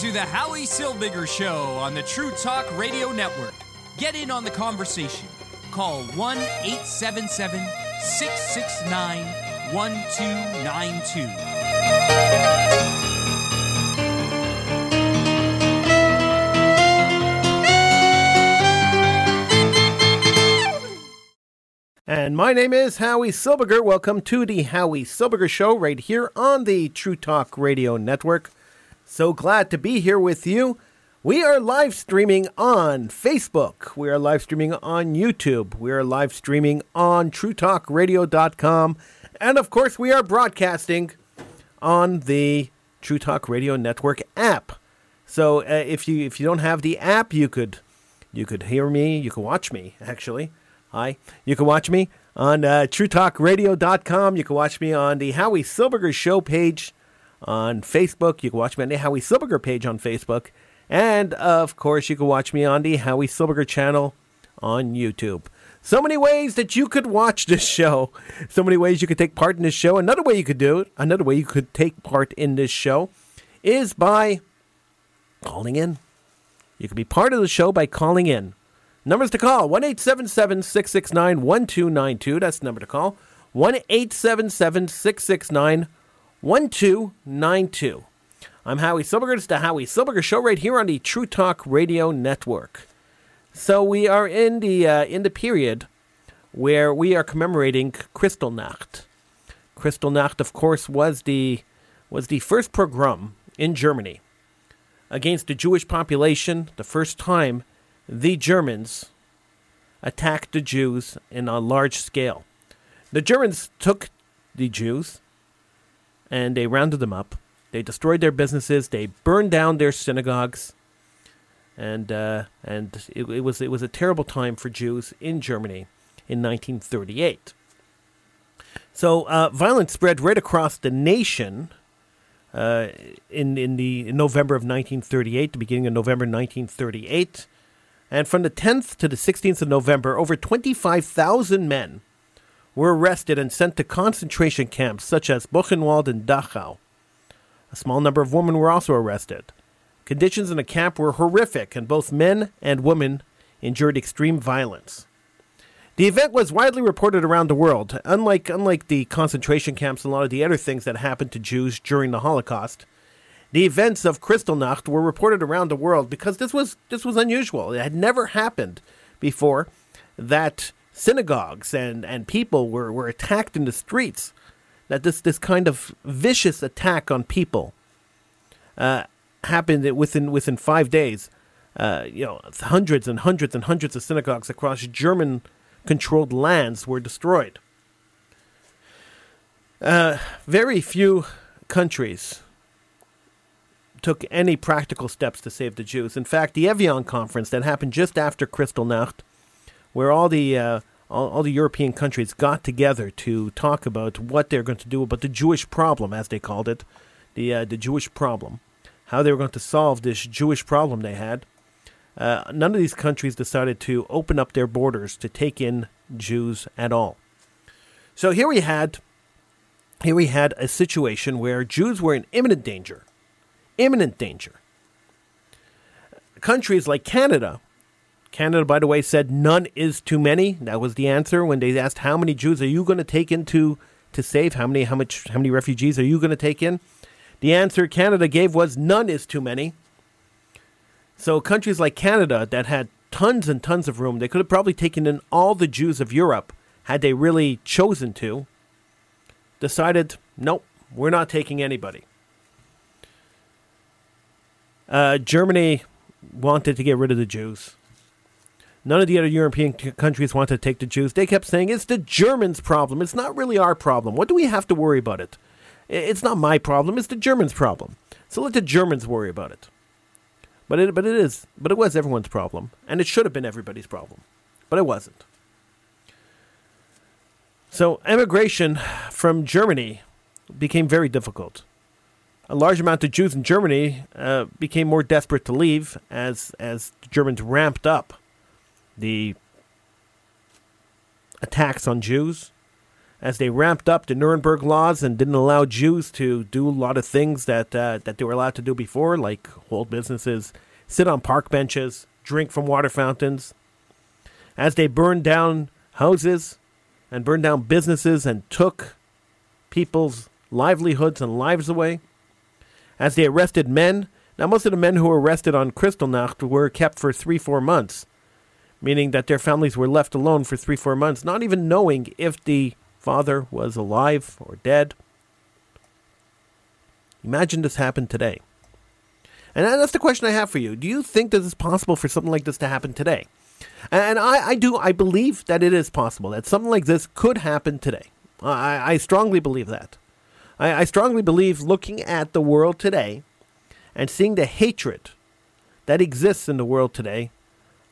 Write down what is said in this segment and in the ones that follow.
to the Howie Silbiger Show on the True Talk Radio Network. Get in on the conversation. Call 1-877-669-1292. And my name is Howie Silbiger. Welcome to the Howie Silbiger Show right here on the True Talk Radio Network. So glad to be here with you. We are live streaming on Facebook. We are live streaming on YouTube. We are live streaming on TrueTalkRadio.com. And of course, we are broadcasting on the True Talk Radio Network app. So if you don't have the app, you could hear me. You could watch me, actually. Hi. You can watch me on TrueTalkRadio.com. You can watch me on the Howie Silbiger Show page on Facebook. You can watch me on the Howie Silbiger page on Facebook. And, of course, you can watch me on the Howie Silbiger channel on YouTube. So many ways that you could watch this show. So many ways you could take part in this show. Another way you could do it, another way you could take part in this show is by calling in. You can be part of the show by calling in. Numbers to call, 1-877-669-1292. That's the number to call, 1-877-669-1292. I'm Howie Silbiger. It's the Howie Silbiger Show right here on the True Talk Radio Network. So we are in the period where we are commemorating Kristallnacht. Kristallnacht, of course, was the first pogrom in Germany against the Jewish population, the first time the Germans attacked the Jews in a large scale. The Germans took the Jews and they rounded them up. They destroyed their businesses. They burned down their synagogues, and it was a terrible time for Jews in Germany in 1938. So violence spread right across the nation in November of 1938, the beginning of November 1938, and from the 10th to the 16th of November, over 25,000 men were arrested and sent to concentration camps such as Buchenwald and Dachau. A small number of women were also arrested. Conditions in the camp were horrific, and both men and women endured extreme violence. The event was widely reported around the world. Unlike the concentration camps and a lot of the other things that happened to Jews during the Holocaust, the events of Kristallnacht were reported around the world because this was unusual. It had never happened before that synagogues and people were attacked in the streets. That this kind of vicious attack on people happened within 5 days. Hundreds and hundreds and hundreds of synagogues across German-controlled lands were destroyed. Very few countries took any practical steps to save the Jews. In fact, the Evian Conference that happened just after Kristallnacht, where all the European countries got together to talk about what they're going to do about the Jewish problem, as they called it, the Jewish problem, how they were going to solve this Jewish problem they had. None of these countries decided to open up their borders to take in Jews at all. So here we had a situation where Jews were in imminent danger. Imminent danger. Countries like Canada, by the way, said none is too many. That was the answer when they asked how many Jews are you going to take in to save? How many refugees are you going to take in? The answer Canada gave was none is too many. So countries like Canada that had tons and tons of room, they could have probably taken in all the Jews of Europe had they really chosen to, decided, nope, we're not taking anybody. Germany wanted to get rid of the Jews. None of the other European countries want to take the Jews. They kept saying, it's the Germans' problem. It's not really our problem. What do we have to worry about it? It's not my problem. It's the Germans' problem. So let the Germans worry about it. But it was everyone's problem. And it should have been everybody's problem. But it wasn't. So emigration from Germany became very difficult. A large amount of Jews in Germany became more desperate to leave as the Germans ramped up the attacks on Jews, as they ramped up the Nuremberg Laws and didn't allow Jews to do a lot of things that that they were allowed to do before, like hold businesses, sit on park benches, drink from water fountains. As they burned down houses and burned down businesses and took people's livelihoods and lives away. As they arrested men. Now, most of the men who were arrested on Kristallnacht were kept for 3-4 months, meaning that their families were left alone for 3-4 months, not even knowing if the father was alive or dead. Imagine this happened today. And that's the question I have for you. Do you think that it's possible for something like this to happen today? And I do. I believe that it is possible that something like this could happen today. I strongly believe that. I strongly believe, looking at the world today and seeing the hatred that exists in the world today,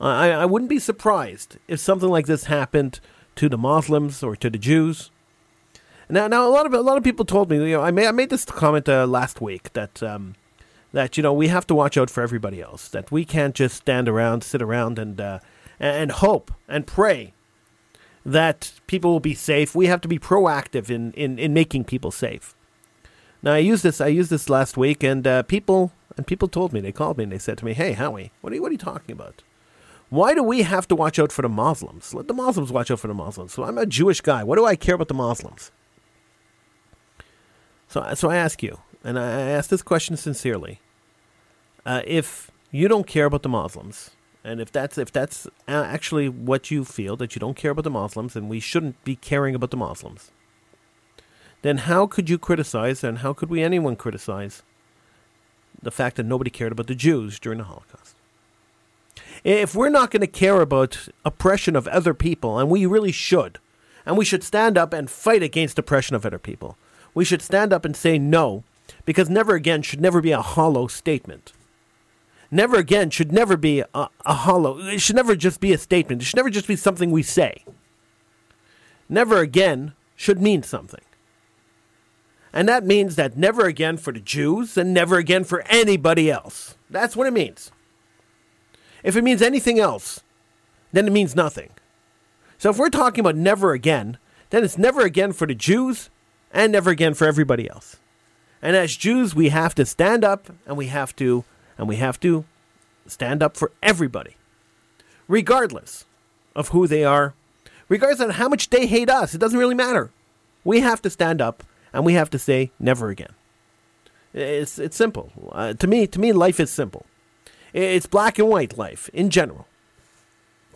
I wouldn't be surprised if something like this happened to the Muslims or to the Jews. Now a lot of people told me, you know, I made this comment last week that you know, we have to watch out for everybody else, that we can't just sit around and hope and pray that people will be safe. We have to be proactive in making people safe. Now I used this last week, and people told me, they called me and they said to me, "Hey Howie, what are you talking about? Why do we have to watch out for the Muslims? Let the Muslims watch out for the Muslims. So I'm a Jewish guy. What do I care about the Muslims?" So I ask you, and I ask this question sincerely: if you don't care about the Muslims, and if that's actually what you feel, that you don't care about the Muslims, and we shouldn't be caring about the Muslims, then how could you criticize, and how could anyone criticize the fact that nobody cared about the Jews during the Holocaust? If we're not going to care about oppression of other people, and we really should, and we should stand up and fight against oppression of other people, we should stand up and say no, because never again should never be a hollow statement. Never again should never be a hollow, it should never just be a statement. It should never just be something we say. Never again should mean something. And that means that never again for the Jews and never again for anybody else. That's what it means. If it means anything else, then it means nothing. So if we're talking about never again, then it's never again for the Jews and never again for everybody else. And as Jews, we have to stand up, and we have to stand up for everybody, regardless of who they are, regardless of how much they hate us. It doesn't really matter. We have to stand up, and we have to say never again. It's simple. To me, life is simple. It's black and white life in general.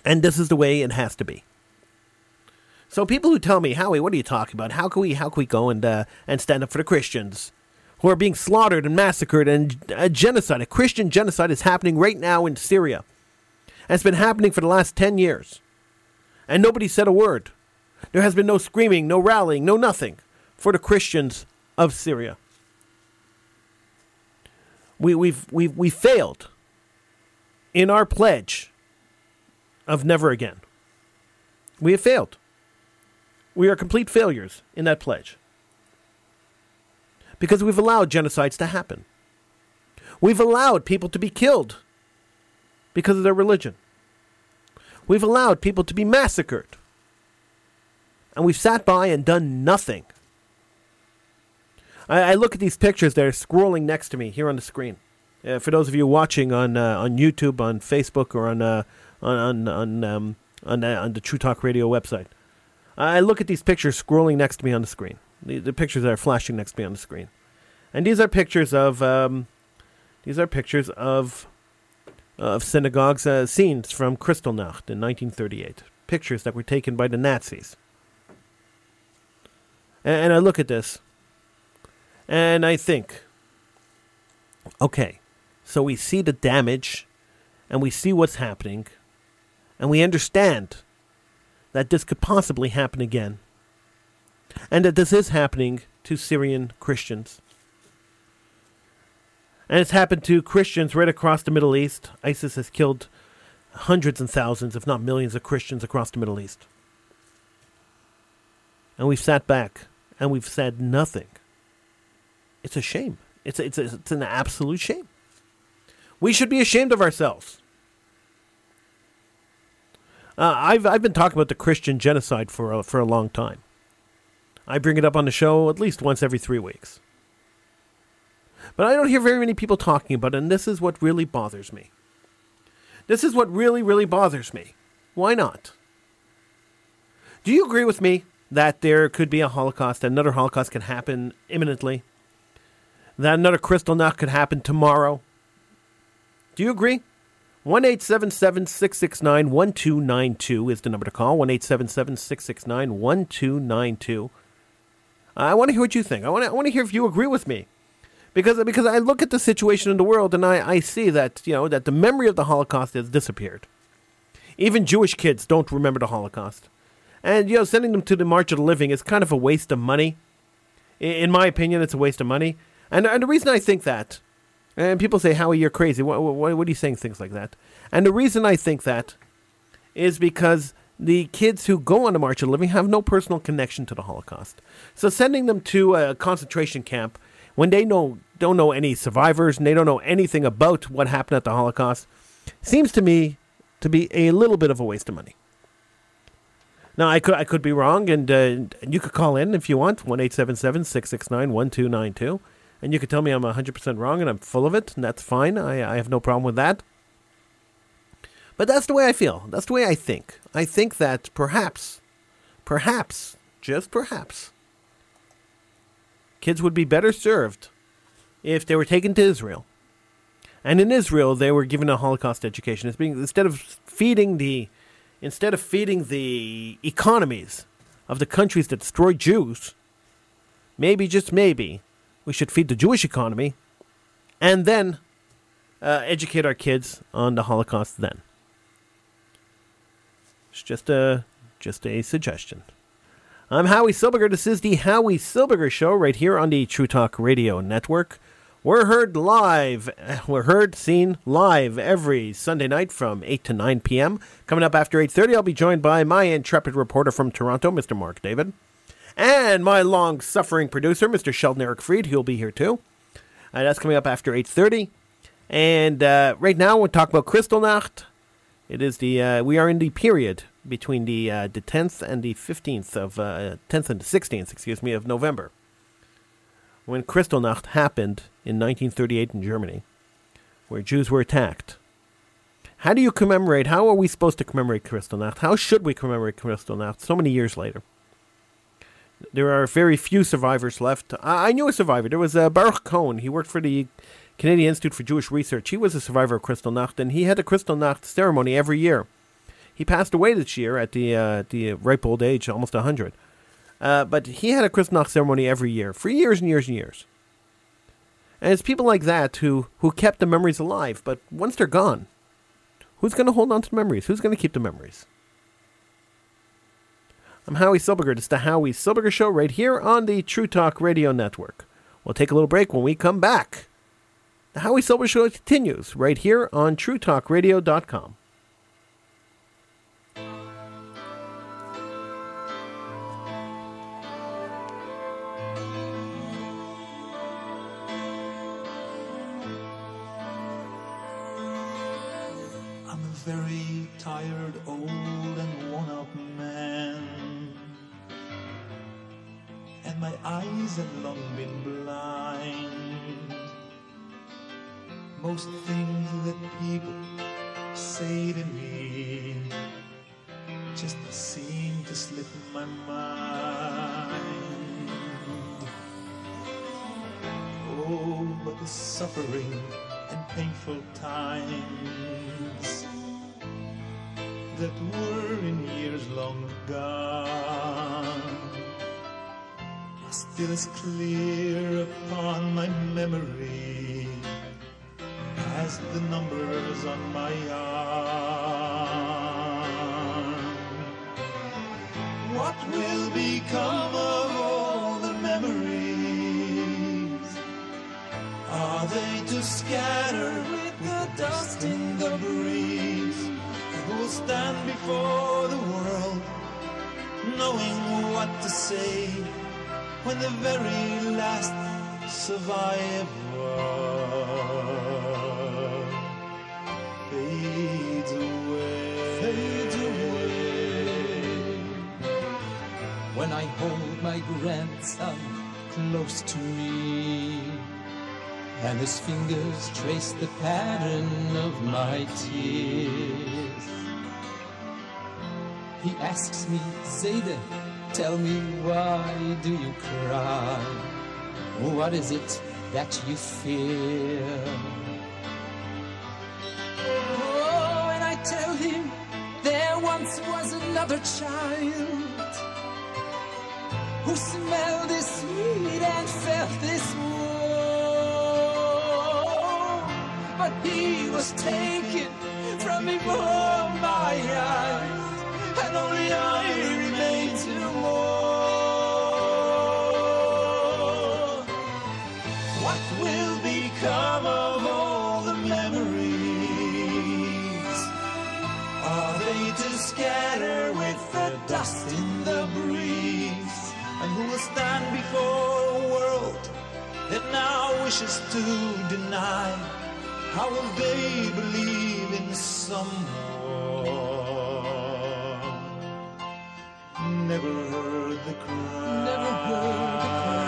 And this is the way it has to be. So people who tell me, "Howie, what are you talking about? How can we go and stand up for the Christians who are being slaughtered and massacred, and a genocide, a Christian genocide is happening right now in Syria. And it's been happening for the last 10 years. And nobody said a word. There has been no screaming, no rallying, no nothing for the Christians of Syria. We failed in our pledge of never again. We have failed. We are complete failures in that pledge. Because we've allowed genocides to happen. We've allowed people to be killed because of their religion. We've allowed people to be massacred. And we've sat by and done nothing. I look at these pictures that are scrolling next to me here on the screen. For those of you watching on YouTube, on Facebook, or on the True Talk Radio website, I look at these pictures scrolling next to me on the screen. The pictures that are flashing next to me on the screen, and these are pictures of synagogues, scenes from Kristallnacht in 1938, pictures that were taken by the Nazis. And I look at this, and I think, okay. So we see the damage, and we see what's happening, and we understand that this could possibly happen again, and that this is happening to Syrian Christians. And it's happened to Christians right across the Middle East. ISIS has killed hundreds and thousands, if not millions, of Christians across the Middle East. And we've sat back, and we've said nothing. It's a shame. It's an absolute shame. We should be ashamed of ourselves. I've been talking about the Christian genocide for a long time. I bring it up on the show at least once every 3 weeks. But I don't hear very many people talking about it, and this is what really bothers me. This is what really, really bothers me. Why not? Do you agree with me that there could be a Holocaust, that another Holocaust can happen imminently? That another Kristallnacht could happen tomorrow? Do you agree? 1-877-669-1292 is the number to call. 1-877-669-1292. I want to hear what you think. I want to hear if you agree with me. Because I look at the situation in the world and I see that, you know, that the memory of the Holocaust has disappeared. Even Jewish kids don't remember the Holocaust. And, you know, sending them to the March of the Living is kind of a waste of money. In my opinion, it's a waste of money. And the reason I think that, and people say, Howie, you're crazy. What are you saying things like that? And the reason I think that is because the kids who go on the March of the Living have no personal connection to the Holocaust. So sending them to a concentration camp when they don't know any survivors and they don't know anything about what happened at the Holocaust seems to me to be a little bit of a waste of money. Now, I could be wrong, and you could call in if you want, 1-877-669-1292, and you could tell me I'm 100% wrong and I'm full of it, and that's fine. I have no problem with that. But that's the way I feel. That's the way I think. I think that perhaps, just perhaps, kids would be better served if they were taken to Israel. And in Israel, they were given a Holocaust education. Instead of feeding the economies of the countries that destroy Jews, maybe, just maybe, we should feed the Jewish economy and then educate our kids on the Holocaust then. It's just a suggestion. I'm Howie Silbiger. This is the Howie Silbiger Show right here on the True Talk Radio Network. We're heard, seen live every Sunday night from 8 to 9 p.m. Coming up after 8:30, I'll be joined by my intrepid reporter from Toronto, Mr. Mark David, and my long-suffering producer, Mr. Sheldon Eric Fried. He'll be here too. That's coming up after 8:30. And right now, we'll talk about Kristallnacht. It is we are in the period between the 10th and the 15th of 10th and the 16th, of November, when Kristallnacht happened in 1938 in Germany, where Jews were attacked. How do you commemorate? How are we supposed to commemorate Kristallnacht? How should we commemorate Kristallnacht so many years later? There are very few survivors left. I knew a survivor. There was Baruch Cohn. He worked for the Canadian Institute for Jewish Research. He was a survivor of Kristallnacht, and he had a Kristallnacht ceremony every year. He passed away this year at the ripe old age, almost 100. But he had a Kristallnacht ceremony every year, for years and years and years. And it's people like that who kept the memories alive. But once they're gone, who's going to hold on to the memories? Who's going to keep the memories? I'm Howie Silbiger. This is the Howie Silbiger Show right here on the True Talk Radio Network. We'll take a little break. When we come back, the Howie Silbiger Show continues right here on TrueTalkRadio.com. Very tired, old and worn up man, and my eyes have long been blind. Most things that people say to me just seem to slip my mind. Oh, but the suffering and painful times that were in years long gone are still as clear upon my memory as the numbers on my arm. What will become of all the memories? Are they to scatter with the dust in the breeze? Who'll stand before the world, knowing what to say, when the very last survivor fades away? when I hold my grandson close to me, and his fingers trace the pattern of my tears. He asks me, Zayda, tell me, why do you cry? What is it that you fear? Oh, and I tell him, there once was another child who smelled this sweet and felt this warm, but he was taken from before my eyes, and only I remain to mourn. What will become of all the memories? Are they to scatter with the dust in the breeze? And who will stand before a world that now wishes to deny? How will they believe in someone never heard the cries? Never heard the cries.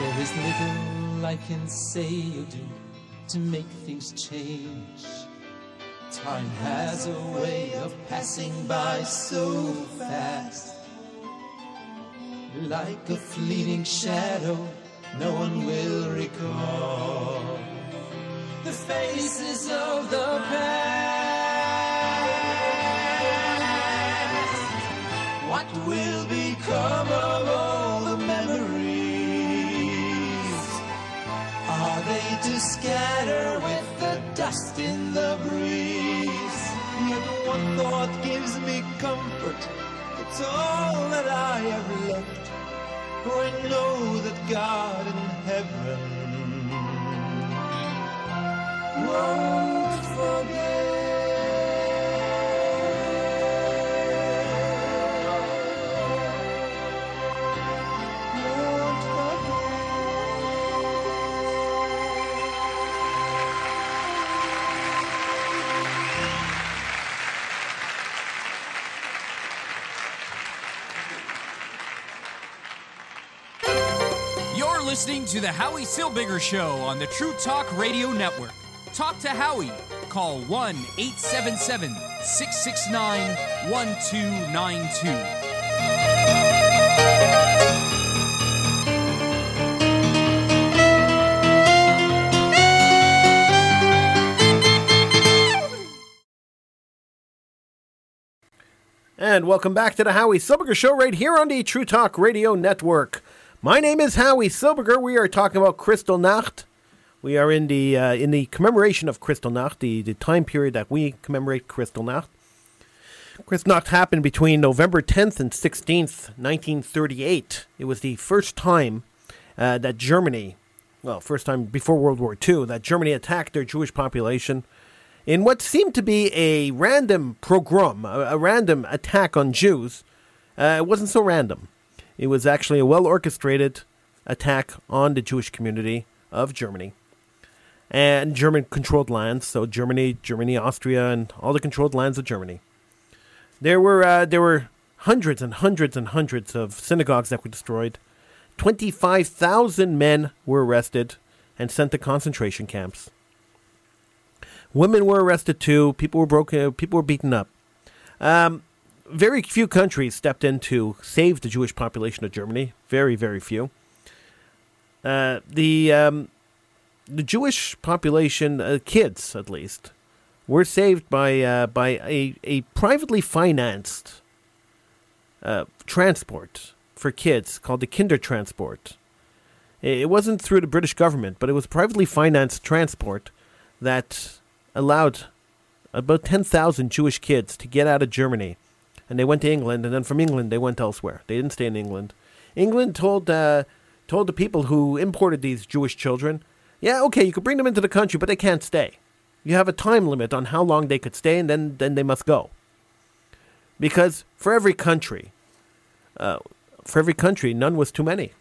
There is little I can say or do to make things change. Time has a way of passing by so fast. Like a fleeting shadow, no one will recall the faces of the past. What will become of all the memories? Are they to scatter with the dust in the breeze? Yet one thought gives me comfort. It's all that I have left, for I know that God in heaven won't forget. Listening to the Howie Silbiger Show on the True Talk Radio Network. Talk to Howie. Call 1-877-669-1292. And welcome back to the Howie Silbiger Show right here on the True Talk Radio Network. My name is Howie Silbiger. We are talking about Kristallnacht. We are in the commemoration of Kristallnacht, the time period that we commemorate Kristallnacht. Kristallnacht happened between November 10th and 16th, 1938. It was the first time that Germany, well, first time before World War II, that Germany attacked their Jewish population in what seemed to be a random pogrom, a random attack on Jews. It wasn't so random. It was actually a well-orchestrated attack on the Jewish community of Germany and German-controlled lands. So Germany, Austria, and all the controlled lands of Germany. There were hundreds and hundreds and hundreds of synagogues that were destroyed. 25,000 men were arrested and sent to concentration camps. Women were arrested too. People were broken. People were beaten up. Very few countries stepped in to save the Jewish population of Germany. Very, very few. The Jewish population, kids at least, were saved by a privately financed transport for kids called the Kindertransport. It wasn't through the British government, but it was privately financed transport that allowed about 10,000 Jewish kids to get out of Germany and they went to England, and then from England they went elsewhere. They didn't stay in England. England told the people who imported these Jewish children, yeah, okay, you could bring them into the country, but they can't stay. You have a time limit on how long they could stay, and then they must go. Because for every country, none was too many.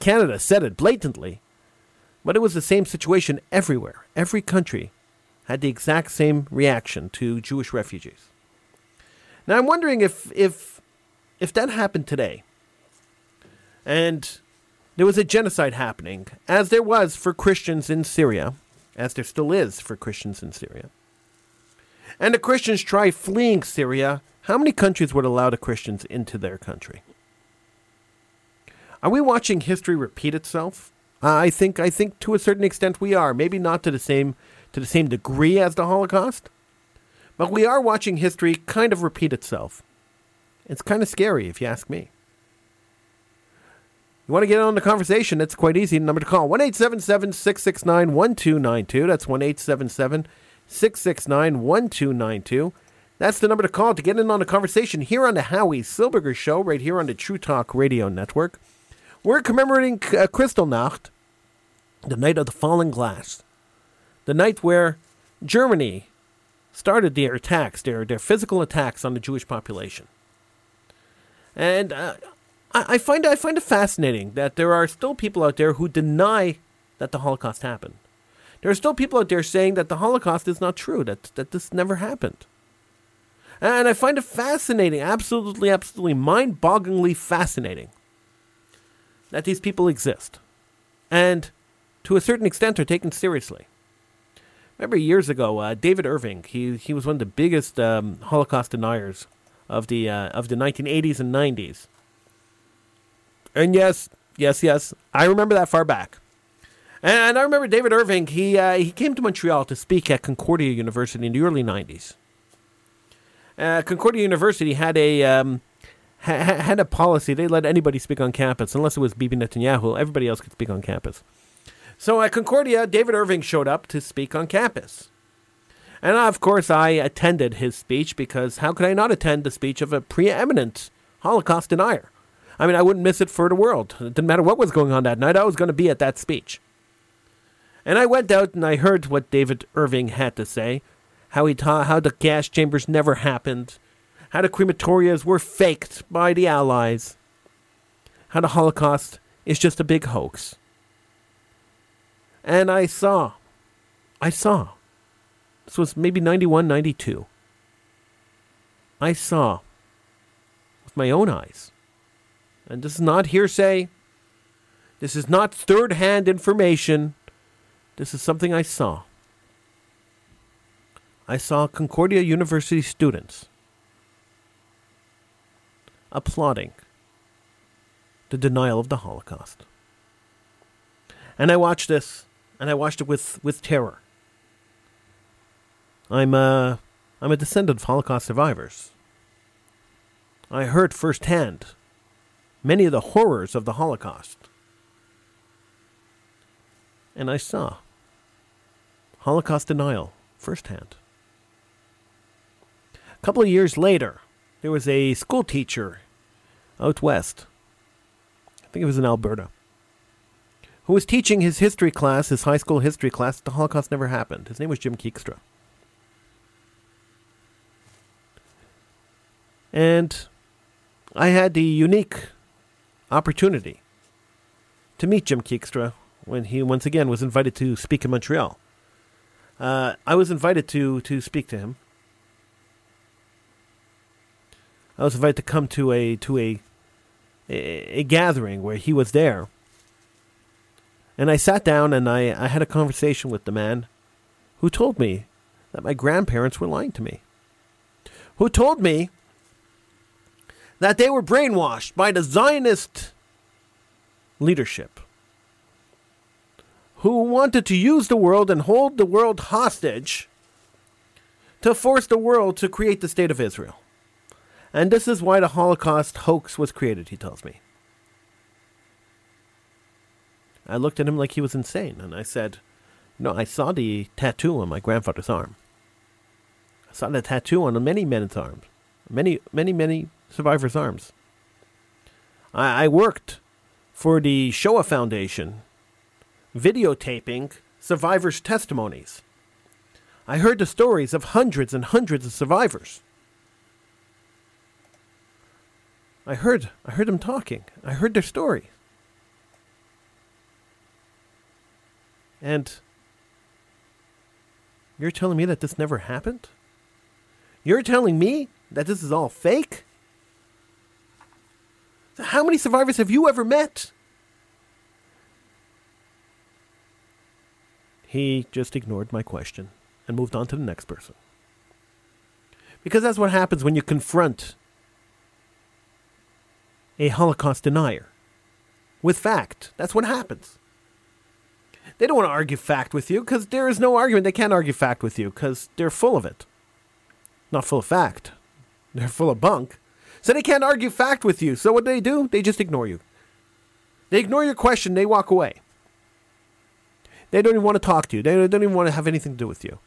Canada said it blatantly, but it was the same situation everywhere. Every country had the exact same reaction to Jewish refugees. Now, I'm wondering if that happened today, and there was a genocide happening, as there was for Christians in Syria, as there still is for Christians in Syria, and the Christians try fleeing Syria, how many countries would allow the Christians into their country? Are we watching history repeat itself? I think to a certain extent we are. Maybe not to the same degree as the Holocaust, but we are watching history kind of repeat itself. It's kind of scary, if you ask me. You want to get on the conversation? It's quite easy. The number to call: 1-877-669-1292. That's 1-877-669-1292. That's the number to call to get in on the conversation here on the Howie Silbiger Show, right here on the True Talk Radio Network. We're commemorating Kristallnacht, the night of the falling glass, the night where Germany started their attacks, their physical attacks on the Jewish population. And I find it fascinating that there are still people out there who deny that the Holocaust happened. There are still people out there saying that the Holocaust is not true, that this never happened. And I find it fascinating, absolutely, absolutely mind-bogglingly fascinating, that these people exist and, to a certain extent, are taken seriously. Remember years ago, David Irving, he was one of the biggest Holocaust deniers of the 1980s and 90s. And yes, I remember that far back. And I remember David Irving, he came to Montreal to speak at Concordia University in the early 90s. Concordia University had a policy. They let anybody speak on campus, unless it was Bibi Netanyahu. Everybody else could speak on campus. So at Concordia, David Irving showed up to speak on campus. And of course, I attended his speech, because how could I not attend the speech of a preeminent Holocaust denier? I mean, I wouldn't miss it for the world. It didn't matter what was going on that night. I was going to be at that speech. And I went out and I heard what David Irving had to say, how he taught how the gas chambers never happened, how the crematorias were faked by the Allies, how the Holocaust is just a big hoax. And I saw, this was maybe 91, 92, I saw with my own eyes, and this is not hearsay, this is not third-hand information, this is something I saw. I saw Concordia University students applauding the denial of the Holocaust. And I watched this, and I watched it with terror. I'm a descendant of Holocaust survivors. I heard firsthand many of the horrors of the Holocaust. And I saw Holocaust denial firsthand. A couple of years later, there was a school teacher out west, I think it was in Alberta, who was teaching his history class, his high school history class, the Holocaust never happened. His name was Jim Keegstra. And I had the unique opportunity to meet Jim Keegstra when he once again was invited to speak in Montreal. I was invited to speak to him. I was invited to come to a gathering where he was there. And I sat down and I had a conversation with the man who told me that my grandparents were lying to me, who told me that they were brainwashed by the Zionist leadership, who wanted to use the world and hold the world hostage to force the world to create the state of Israel. And this is why the Holocaust hoax was created, he tells me. I looked at him like he was insane, and I said, "No, I saw the tattoo on my grandfather's arm. I saw the tattoo on many men's arms. many survivors' arms. I worked for the Shoah Foundation, videotaping survivors' testimonies. I heard the stories of hundreds and hundreds of survivors. I heard them talking. I heard their story. And you're telling me that this never happened? You're telling me that this is all fake? So how many survivors have you ever met? He just ignored my question and moved on to the next person. Because that's what happens when you confront a Holocaust denier with fact. That's what happens. They don't want to argue fact with you because there is no argument. They can't argue fact with you because they're full of it. Not full of fact. They're full of bunk. So they can't argue fact with you. So what do? They just ignore you. They ignore your question. They walk away. They don't even want to talk to you. They don't even want to have anything to do with you.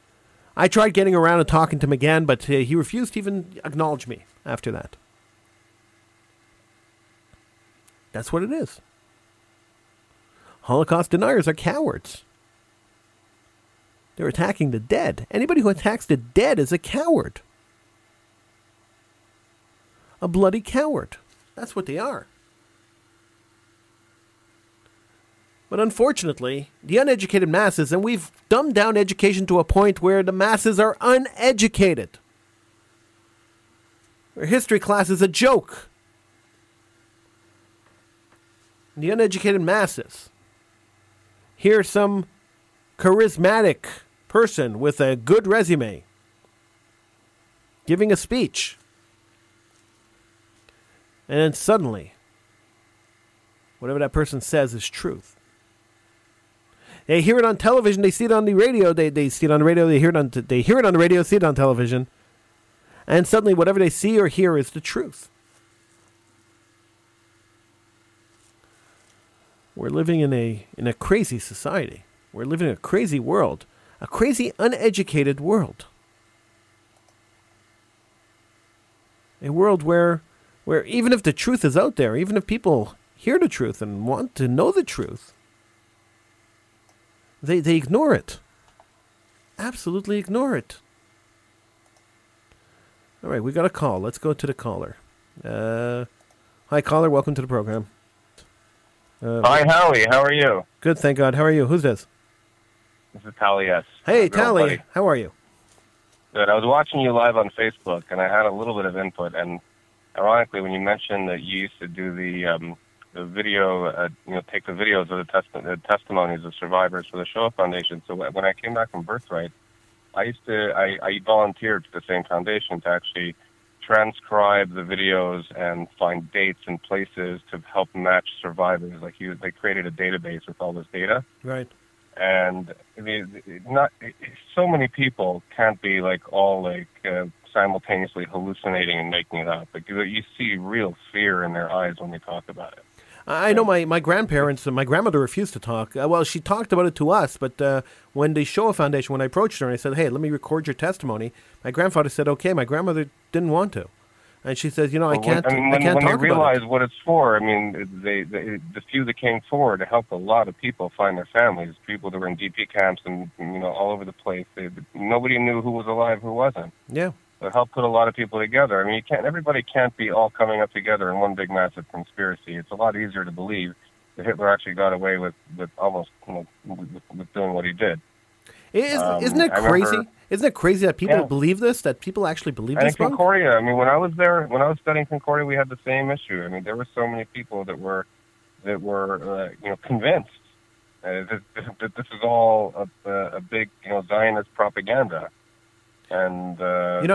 I tried getting around and talking to him again, but he refused to even acknowledge me after that. That's what it is. Holocaust deniers are cowards. They're attacking the dead. Anybody who attacks the dead is a coward. A bloody coward. That's what they are. But unfortunately, the uneducated masses, and we've dumbed down education to a point where the masses are uneducated. Where history class is a joke. The uneducated masses hear some charismatic person with a good resume giving a speech. And then suddenly, whatever that person says is truth. They hear it on television, they see it on the radio, they see it on the radio, they hear it on the radio, see it on television. And suddenly whatever they see or hear is the truth. We're living in a crazy society. We're living in a crazy world, a crazy uneducated world. A world where even if the truth is out there, even if people hear the truth and want to know the truth, they ignore it. Absolutely ignore it. All right, we got a call. Let's go to the caller. Hi, caller. Welcome to the program. Hi, Howie. How are you? Good, thank God. How are you? Who's this? This is Tally Yes. Hey, Tally. Buddy. How are you? Good. I was watching you live on Facebook, and I had a little bit of input. And ironically, when you mentioned that you used to do the video, take the videos of the testimonies of survivors for the Shoah Foundation. So when I came back from Birthright, I volunteered for the same foundation to actually transcribe the videos and find dates and places to help match survivors. Like they created a database with all this data. Right. And so many people can't be simultaneously hallucinating and making it up. Like you see real fear in their eyes when they talk about it. I know my grandparents and my grandmother refused to talk. Well, she talked about it to us, but when the Shoah Foundation, when I approached her and I said, hey, let me record your testimony, my grandfather said, okay. My grandmother didn't want to. And she says, I can't talk about it. When they realize what it's for, I mean, the few that came forward helped a lot of people find their families, people that were in DP camps and, all over the place. Nobody knew who was alive, who wasn't. Yeah. It helped put a lot of people together. I mean, everybody can't be all coming up together in one big massive conspiracy. It's a lot easier to believe that Hitler actually got away with almost with doing what he did. Isn't it crazy? Isn't it crazy that people believe this? That people actually believe this? And Concordia. I mean, when I was there, when I was studying Concordia, we had the same issue. I mean, there were so many people that were convinced that this is all a big Zionist propaganda. And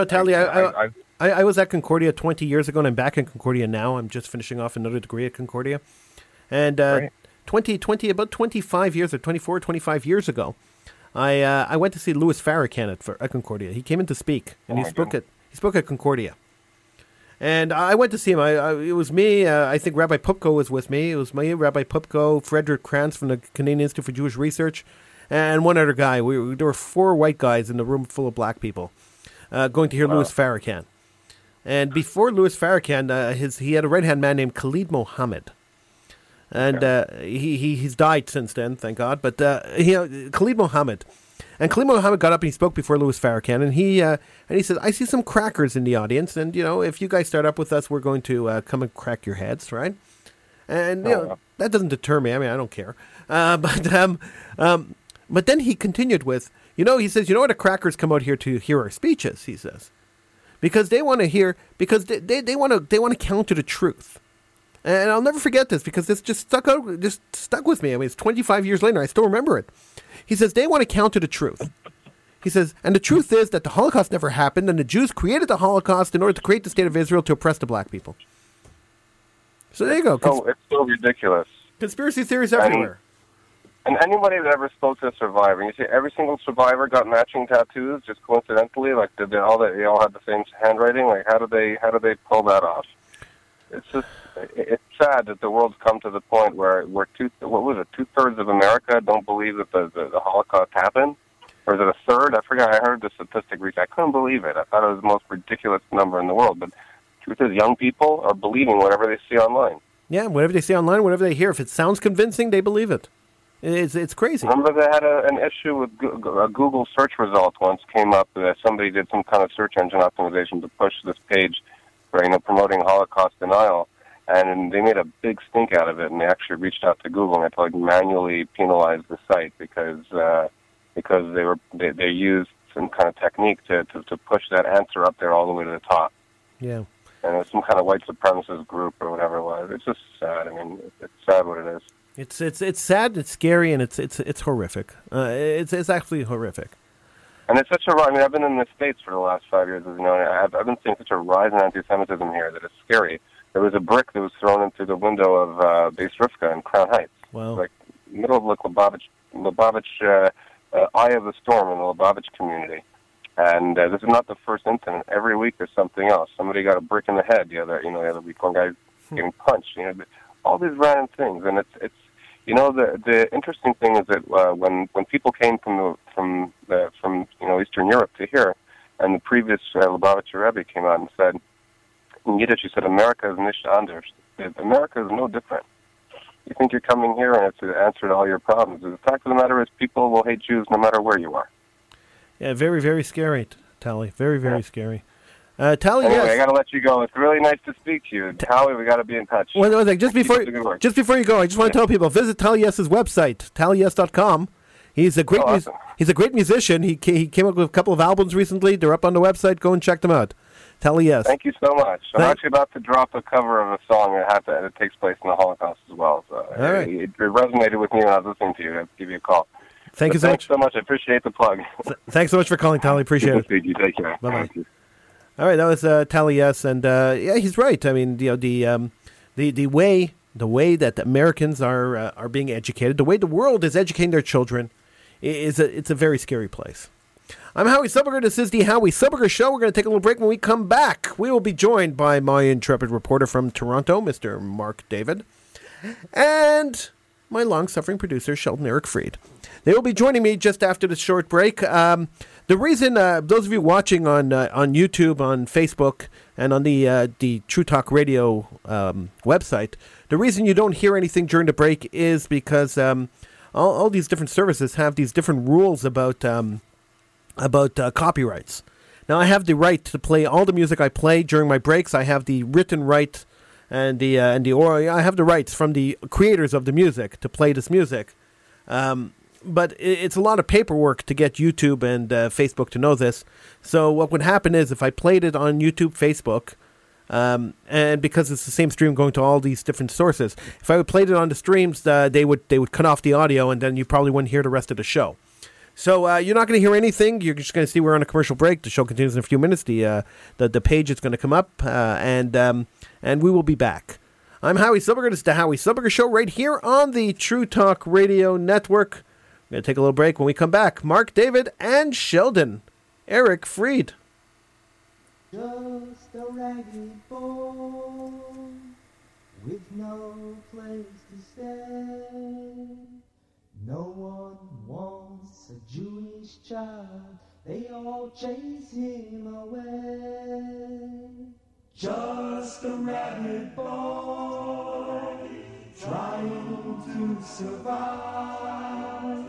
Tally, I was at Concordia 20 years ago, and I'm back in Concordia now. I'm just finishing off another degree at Concordia, and right. 25 years or 25 years ago, I went to see Louis Farrakhan at Concordia. He came in to speak, and he spoke at Concordia, and I went to see him. It was me. I think Rabbi Pupko was with me. It was me, Rabbi Pupko, Frederick Krantz from the Canadian Institute for Jewish Research. And one other guy. There were four white guys in the room full of black people going to hear Louis Farrakhan. And before Louis Farrakhan, he had a right-hand man named Khalid Mohammed. And he's died since then, thank God. But Khalid Mohammed. And Khalid Mohammed got up and he spoke before Louis Farrakhan. And he said, I see some crackers in the audience. And, you know, if you guys start up with us, we're going to come and crack your heads, right? And, that doesn't deter me. I mean, I don't care. But then he continued with, he says, you know what, the crackers come out here to hear our speeches, he says. Because they want to hear, because they want to counter the truth. And I'll never forget this because this just stuck with me. I mean, it's 25 years later. I still remember it. He says, they want to counter the truth. He says, and the truth is that the Holocaust never happened and the Jews created the Holocaust in order to create the state of Israel to oppress the black people. So there you go. Oh, it's so ridiculous. Conspiracy theories everywhere. And anybody that ever spoke to a survivor, you see every single survivor got matching tattoos just coincidentally. Like, did they all had the same handwriting? Like, how do they pull that off? It's just, it's sad that the world's come to the point where two-thirds of America don't believe that the Holocaust happened? Or is it a third? I forgot. I heard the statistic recently. I couldn't believe it. I thought it was the most ridiculous number in the world. But the truth is, young people are believing whatever they see online. Yeah, whatever they see online, whatever they hear. If it sounds convincing, they believe it. It's crazy. Remember they had an issue with a Google search result once came up that somebody did some kind of search engine optimization to push this page for, promoting Holocaust denial. And they made a big stink out of it, and they actually reached out to Google and had to manually penalize the site because they used some kind of technique to push that answer up there all the way to the top. Yeah. And it was some kind of white supremacist group or whatever it was. It's just sad. I mean, it's sad what it is. It's sad. It's scary, and it's horrific. It's actually horrific. And it's such a rise. I mean, I've been in the States for the last 5 years, as you know, and I've been seeing such a rise in anti-Semitism here that it's scary. There was a brick that was thrown into the window of Beis Rivka in Crown Heights. Wow. Like middle of Lubavitch, eye of the storm in the Lubavitch community. And this is not the first incident. Every week there's something else. Somebody got a brick in the head the other week. One guy getting punched. All these random things, and it's. The interesting thing is that when people came from Eastern Europe to here, and the previous Lubavitcher Rebbe came out and said, in Yiddish, he said, "America is nicht anders." America is no different. You think you're coming here and it's the answer to all your problems. The fact of the matter is, people will hate Jews no matter where you are. Yeah, very, very scary, Tally. Very, very scary. Tally, anyway, yes. I gotta let you go. It's really nice to speak to you, Tally. We gotta be in touch. Well, just before you go, I just want to tell people: visit Tally Yes' website, tallyyes.com. He's a great awesome. He's a great musician. He came up with a couple of albums recently. They're up on the website. Go and check them out. Tally Yes. Thank you so much. I'm actually about to drop a cover of a song that takes place in the Holocaust as well. So right. It resonated with me when I was listening to you. I have to give you a call. Thanks so much. I appreciate the plug. Thanks so much for calling, Tally. Appreciate it. Take care. Bye bye. All right, that was Tally Yes, and he's right. I mean, the way that the Americans are being educated, the way the world is educating their children, it's a very scary place. I'm Howie Silbiger. This is the Howie Silbiger Show. We're going to take a little break. When we come back, we will be joined by my intrepid reporter from Toronto, Mr. Mark David, and my long-suffering producer, Sheldon Eric Fried. They will be joining me just after this short break. The reason, those of you watching on YouTube, on Facebook, and on the True Talk Radio website, the reason you don't hear anything during the break is because all these different services have these different rules about copyrights. Now, I have the right to play all the music I play during my breaks. I have the written right I have the rights from the creators of the music to play this music. But it's a lot of paperwork to get YouTube and Facebook to know this. So what would happen is if I played it on YouTube, Facebook, and because it's the same stream going to all these different sources, if I would played it on the streams, they would cut off the audio, and then you probably wouldn't hear the rest of the show. So you're not going to hear anything. You're just going to see we're on a commercial break. The show continues in a few minutes. The page is going to come up, and we will be back. I'm Howie Silbiger. This is the Howie Silbiger Show right here on the True Talk Radio Network. We're going to take a little break. When we come back, Mark David and Sheldon Eric Fried. Just a ragged boy with no place to stay. No one wants a Jewish child. They all chase him away. Just a rabbit boy trying to survive.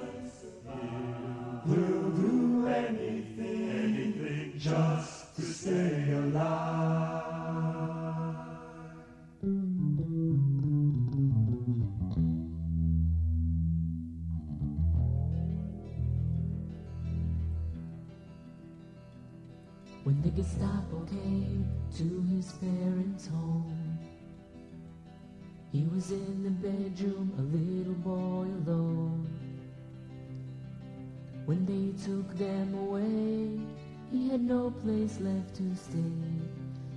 He'll do anything just to stay alive. When the Gestapo came to his parents' home, he was in the bedroom, a little boy alone. When they took them away, he had no place left to stay.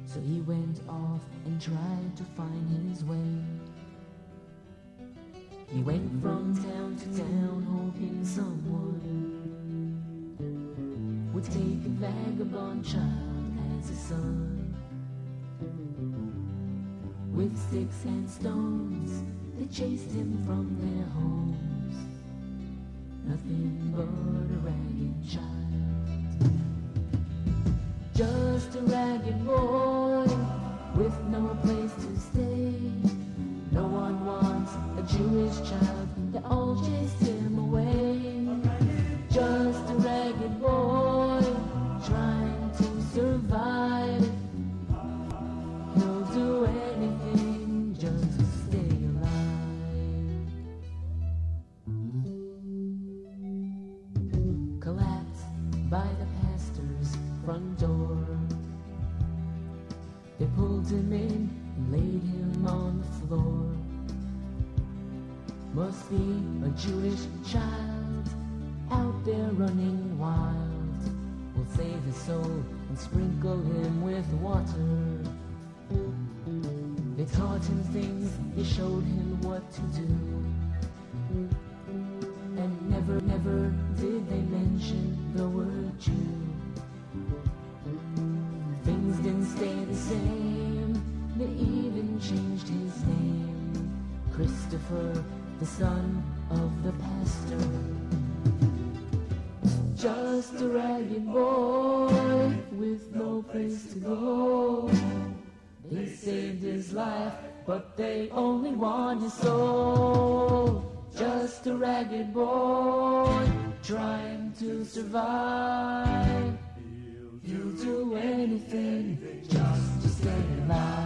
So he went off and tried to find his way. He went from town to town, hoping someone would take a vagabond child as a son. With sticks and stones, they chased him from their home. Nothing but a ragged child. Just a ragged boy with no place to stay. No one wants a Jewish child, they all chased him away. Just a ragged boy trying to survive. He'll do anything just to stay alive. By the pastor's front door, they pulled him in and laid him on the floor. Must be a Jewish child out there running wild. We'll save his soul and sprinkle him with water. They taught him things, they showed him what to do. And never did they mention the word Jew. Things didn't stay the same, they even changed his name. Christopher, the son of the pastor. Just a ragged boy with no place to go. They saved his life, but they only want his soul. Just a ragged boy trying to survive. You'll do anything just to stay alive.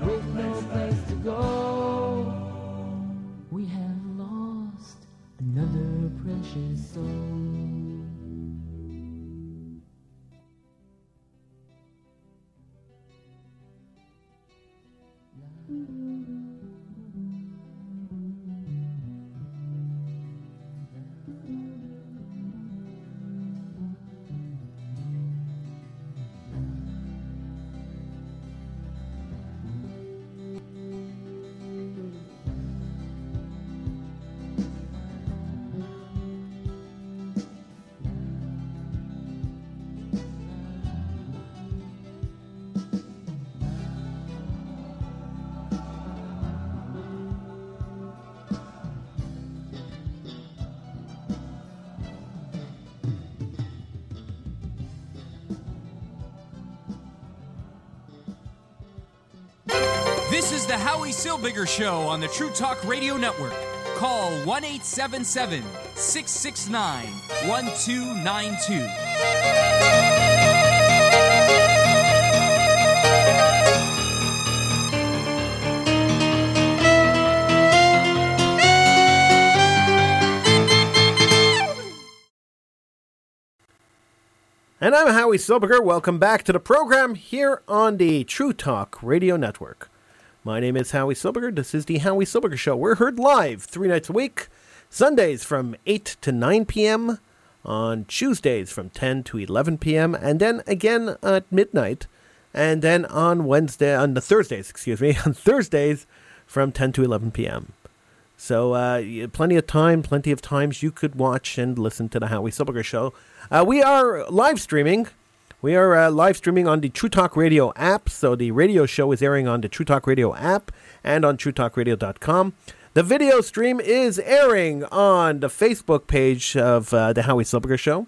With no place to go. We have lost ancient soul. This is the Howie Silbiger Show on the True Talk Radio Network. Call 1-877-669-1292. And I'm Howie Silbiger. Welcome back to the program here on the True Talk Radio Network. My name is Howie Silbiger. This is the Howie Silbiger Show. We're heard live 3 nights a week, Sundays from 8 to 9 p.m., on Tuesdays from 10 to 11 p.m., and then again at midnight, and then on Thursdays from 10 to 11 p.m. So plenty of times you could watch and listen to the Howie Silbiger Show. We are live streaming. We are live streaming on the True Talk Radio app, so the radio show is airing on the True Talk Radio app and on truetalkradio.com. The video stream is airing on the Facebook page of the Howie Silbiger Show.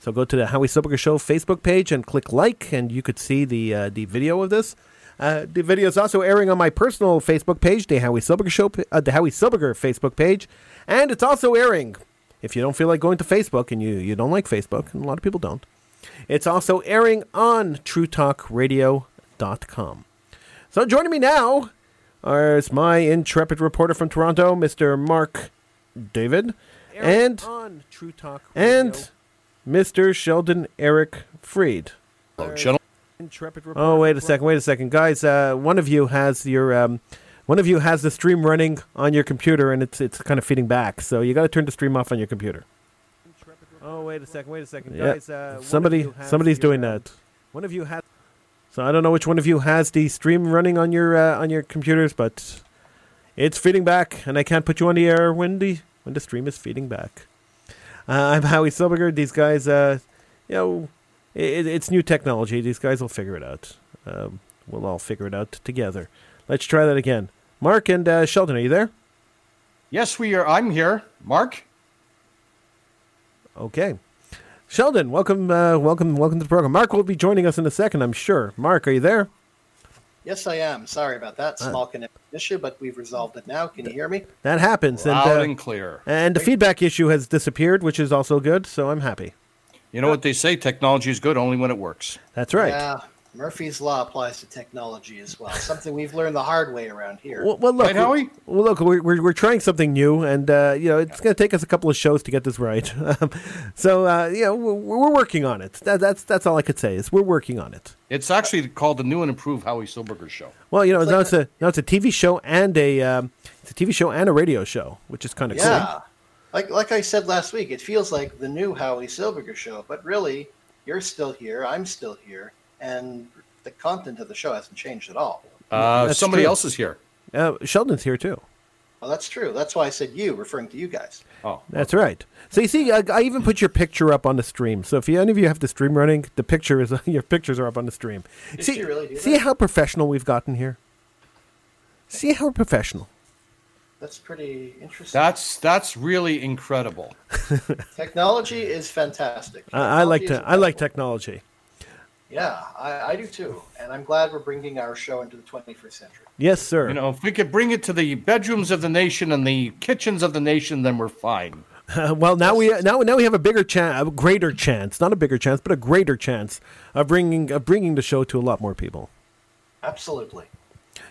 So go to the Howie Silbiger Show Facebook page and click like, and you could see the video of this. The video is also airing on my personal Facebook page, the Howie Silbiger Show, the Howie Silbiger Facebook page, and it's also airing. If you don't feel like going to Facebook and you don't like Facebook, and a lot of people don't, it's also airing on truetalkradio.com. So joining me now is my intrepid reporter from Toronto, Mr. Mark David, and Mr. Sheldon Eric Fried. Hello, gentlemen. Oh, wait a second, guys. One of you has the stream running on your computer, and it's kind of feeding back. So you got to turn the stream off on your computer. Oh, wait a second, guys. Somebody's doing that. One of you has. So I don't know which one of you has the stream running on your computers, but it's feeding back, and I can't put you on the air when the stream is feeding back. I'm Howie Silbiger. These guys, it's new technology. These guys will figure it out. We'll all figure it out together. Let's try that again. Mark and Sheldon, are you there? Yes, we are. I'm here. Mark. Okay, Sheldon, welcome to the program. Mark will be joining us in a second, I'm sure. Mark, are you there? Yes, I am. Sorry about that small connection issue, but we've resolved it now. Can you hear me? That happens, loud and clear. And the feedback issue has disappeared, which is also good. So I'm happy. You know what they say: technology is good only when it works. That's right. Yeah, Murphy's Law applies to technology as well. Something we've learned the hard way around here. Well, look, right, Howie? We're trying something new, and it's going to take us a couple of shows to get this right. We're working on it. That's all I could say is we're working on it. It's actually called the New and Improved Howie Silbiger Show. Well, you know, it's a TV show and a radio show, which is kind of cool. Yeah, like I said last week, it feels like the new Howie Silbiger Show, but really, you're still here. I'm still here. And the content of the show hasn't changed at all. Somebody else is here. Sheldon's here, too. Well, that's true. That's why I said you, referring to you guys. Oh, that's right. So you see, I even put your picture up on the stream. So if any of you have the stream running, your pictures are up on the stream. Did she really do that? How professional we've gotten here? See how professional. That's pretty interesting. That's really incredible. Technology is fantastic. I like technology. Yeah, I do too, and I'm glad we're bringing our show into the 21st century. Yes, sir. You know, if we could bring it to the bedrooms of the nation and the kitchens of the nation, then we're fine. Well, now we have a greater chance of bringing the show to a lot more people. Absolutely.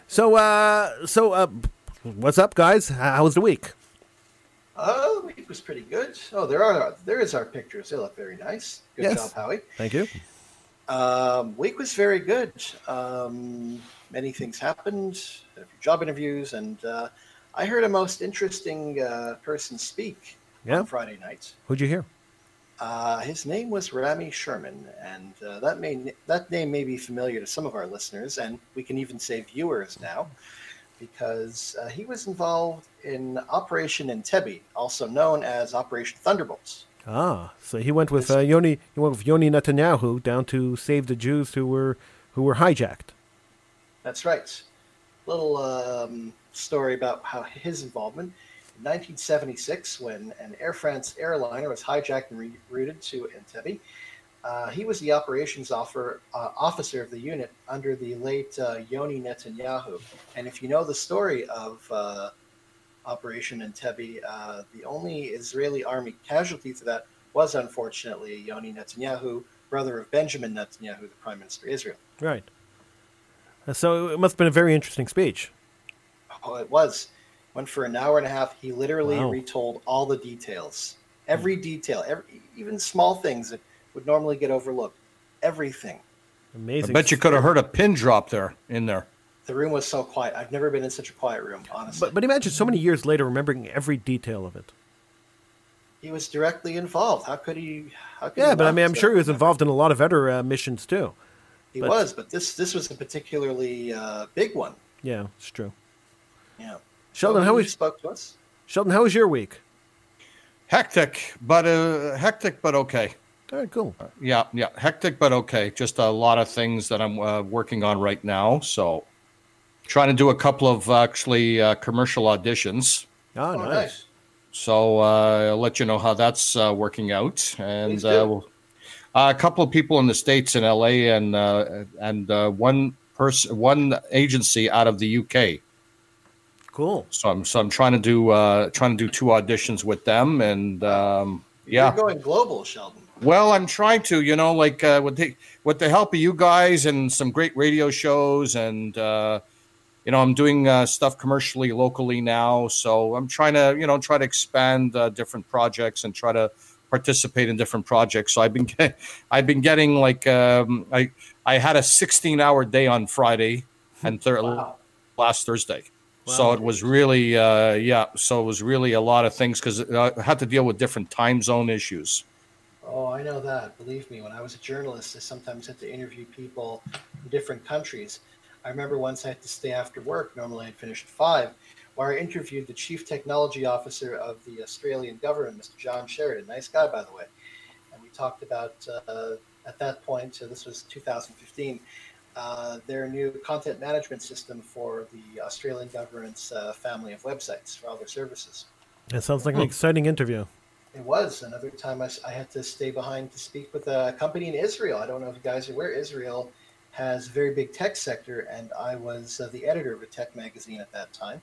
So what's up, guys? How was the week? The week was pretty good. Oh, there is our pictures. They look very nice. Good job, Howie. Thank you. Week was very good. Many things happened, job interviews, and I heard a most interesting person speak on Friday night. Who'd you hear? His name was Rami Sherman, and that name may be familiar to some of our listeners, and we can even say viewers now, because he was involved in Operation Entebbe, also known as Operation Thunderbolts. Ah, so he went with Yoni Netanyahu down to save the Jews who were hijacked. That's right. Little story about how his involvement. In 1976, when an Air France airliner was hijacked and rerouted to Entebbe, he was the operations officer of the unit under the late Yoni Netanyahu. And if you know the story of Operation Entebbe, the only Israeli army casualty to that was, unfortunately, Yoni Netanyahu, brother of Benjamin Netanyahu, the Prime Minister of Israel. Right. So it must have been a very interesting speech. Oh, it was. Went for an hour and a half. He literally retold all the details, every detail, even small things that would normally get overlooked. Everything. Amazing. I bet you could have heard a pin drop in there. The room was so quiet. I've never been in such a quiet room, honestly. But imagine so many years later remembering every detail of it. He was directly involved. How could he? Yeah, but I mean, I'm sure he was involved in a lot of other missions too. But this was a particularly big one. Yeah, it's true. Yeah. Sheldon, how was your week? Hectic, but okay. All right, cool. Yeah, hectic, but okay. Just a lot of things that I'm working on right now. So trying to do a couple of commercial auditions. Oh, nice. So I'll let you know how that's working out. And a couple of people in the States, in LA, and one agency out of the UK. Cool. So I'm trying to do two auditions with them, and You're going global, Sheldon. Well, I'm trying to, with the help of you guys and some great radio shows, and I'm doing stuff commercially locally now. So I'm trying to, try to expand different projects and try to participate in different projects. So I've been getting I had a 16-hour day on Friday and last Thursday. Wow. So it was really, a lot of things because I had to deal with different time zone issues. Oh, I know that. Believe me, when I was a journalist, I sometimes had to interview people from different countries. I remember once I had to stay after work. Normally I'd finish at 5, where I interviewed the chief technology officer of the Australian government, Mr. John Sheridan. Nice guy, by the way. And we talked about, at that point, so this was 2015, their new content management system for the Australian government's family of websites for all their services. That sounds like an exciting interview. It was. Another time I had to stay behind to speak with a company in Israel. I don't know if you guys are aware, Israel has a very big tech sector, and I was the editor of a tech magazine at that time.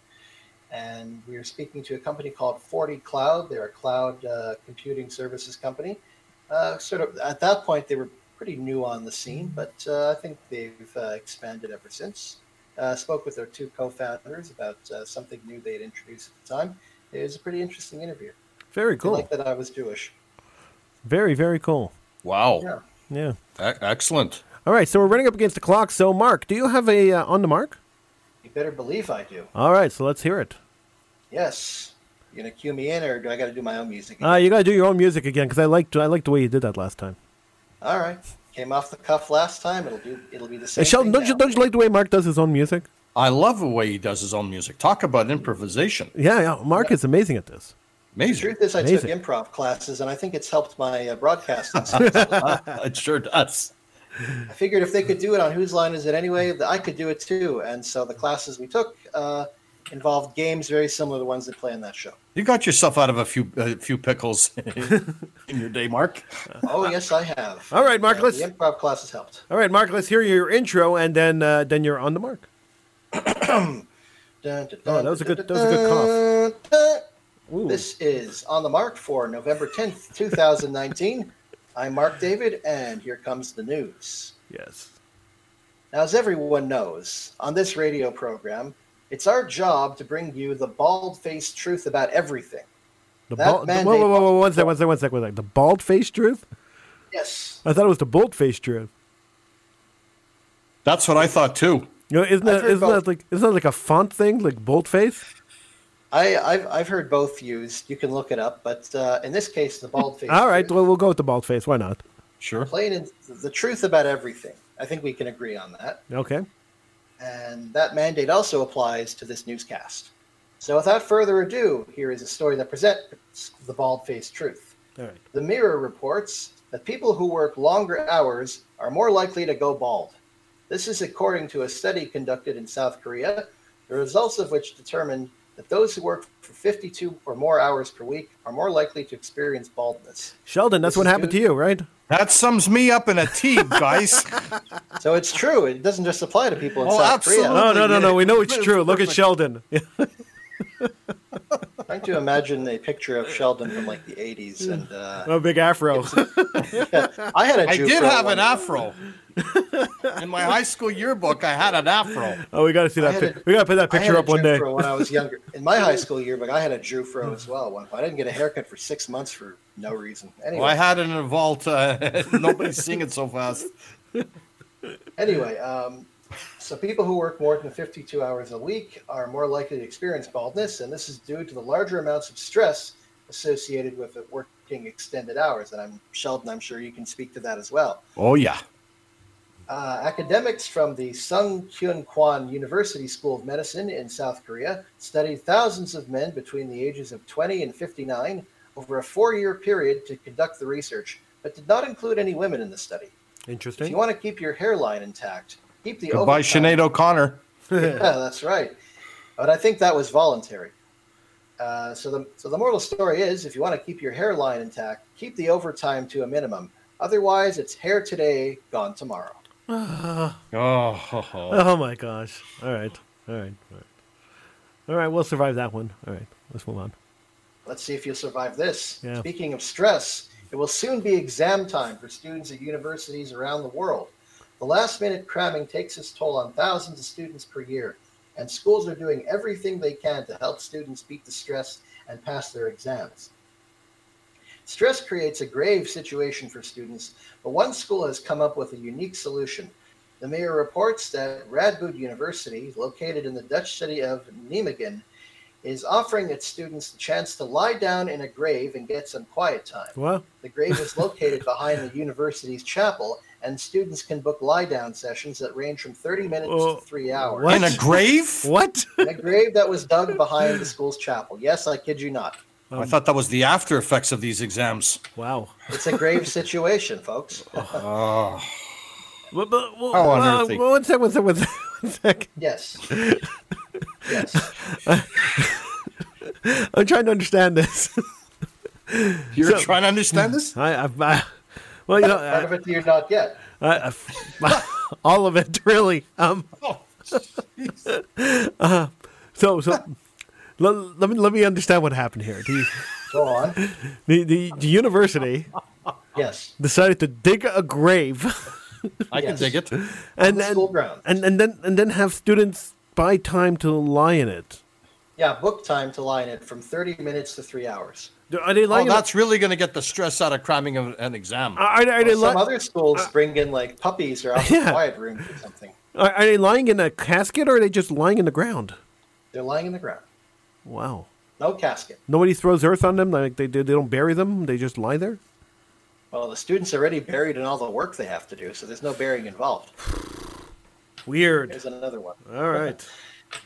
And we were speaking to a company called 40 Cloud. They're a cloud computing services company. At that point, they were pretty new on the scene, but I think they've expanded ever since. Spoke with their two co-founders about something new they'd introduced at the time. It was a pretty interesting interview. Very cool. I like that I was Jewish. Very, very cool. Wow. Yeah. Excellent. All right, so we're running up against the clock. So, Mark, do you have a on the mark? You better believe I do. All right, so let's hear it. Yes. You gonna cue me in, or do I got to do my own music again? You got to do your own music again, because I liked the way you did that last time. All right, came off the cuff last time. It'll be the same. Hey, Sheldon, don't you like the way Mark does his own music? I love the way he does his own music. Talk about improvisation. Yeah. Mark is amazing at this. Amazing. The truth is, I took improv classes, and I think it's helped my broadcasting skills. It sure does. I figured if they could do it on Whose Line Is It Anyway, I could do it too. And so the classes we took involved games very similar to the ones that play on that show. You got yourself out of a few pickles in your day, Mark. Oh, yes, I have. All right, Mark, the improv class has helped. All right, Mark, let's hear your intro, and then you're on the mark. That was a good cough. Ooh. This is On the Mark for November 10th, 2019. I'm Mark David, and here comes the news. Yes. Now, as everyone knows, on this radio program, it's our job to bring you the bald-faced truth about everything. The Whoa, one sec. The bald-faced truth? Yes. I thought it was the bold-faced truth. That's what I thought, too. You know, isn't that like a font thing, like boldface? I've heard both used. You can look it up, but in this case, the bald face. All right, well, we'll go with the bald face. Why not? Sure. Plain and the truth about everything. I think we can agree on that. Okay. And that mandate also applies to this newscast. So without further ado, here is a story that presents the bald-faced truth. All right. The Mirror reports that people who work longer hours are more likely to go bald. This is according to a study conducted in South Korea, the results of which determined that those who work for 52 or more hours per week are more likely to experience baldness. Sheldon, that's what happened to you, right? That sums me up in a T, guys. So it's true. It doesn't just apply to people in South Korea. No. We know it's true. Look at Sheldon. Trying to imagine a ppicture of Sheldon from like the 80s. And a big afro. Yeah, I had a Jew did have an afro. In my high school yearbook, I had an afro. Oh, we got to see that picture. We got to put that picture up one day. When I was younger. In my high school yearbook, I had a Jewfro as well. One. I didn't get a haircut for 6 months for no reason. Anyway. Well, I had it in a vault. Nobody's singing so fast. Anyway, so people who work more than 52 hours a week are more likely to experience baldness, and this is due to the larger amounts of stress associated with working extended hours. And Sheldon, I'm sure you can speak to that as well. Oh, yeah. Academics from the Sung Kyun University School of Medicine in South Korea studied thousands of men between the ages of 20 and 59 over a 4-year period to conduct the research, but did not include any women in the study. Interesting. If you want to keep your hairline intact, keep the overtime. Goodbye, Sinead O'Connor. Yeah, that's right. But I think that was voluntary. So the moral story is, if you want to keep your hairline intact, keep the overtime to a minimum. Otherwise, it's hair today, gone tomorrow. Oh my gosh. All right, we'll survive that one. All right, let's move on. Let's see if you'll survive this. Yeah. Speaking of stress, it will soon be exam time for students at universities around the world. The last-minute cramming takes its toll on thousands of students per year, and schools are doing everything they can to help students beat the stress and pass their exams. Stress creates a grave situation for students, but one school has come up with a unique solution. The Mirror reports that Radboud University, located in the Dutch city of Nijmegen, is offering its students the chance to lie down in a grave and get some quiet time. What? The grave is located behind the university's chapel, and students can book lie-down sessions that range from 30 minutes to 3 hours. What? In a grave? What? In a grave that was dug behind the school's chapel. Yes, I kid you not. I thought that was the after effects of these exams. Wow. It's a grave situation, folks. One second. Yes. I'm trying to understand this. You're trying to understand this? Well, you know, part of it you're not yet. All of it, really. Let me understand what happened here. Go on. The university, yes, decided to dig a grave. I can dig it. And then have students buy time to lie in it. Yeah, book time to lie in it from 30 minutes to 3 hours. Are they lying? Oh, that's really going to get the stress out of cramming an exam. Some other schools bring in like puppies or out of quiet rooms or something. Are they lying in a casket, or are they just lying in the ground? They're lying in the ground. Wow. No casket. Nobody throws earth on them. Like they don't bury them. They just lie there. Well, the students are already buried in all the work they have to do, so there's no burying involved. Weird. There's another one. All right.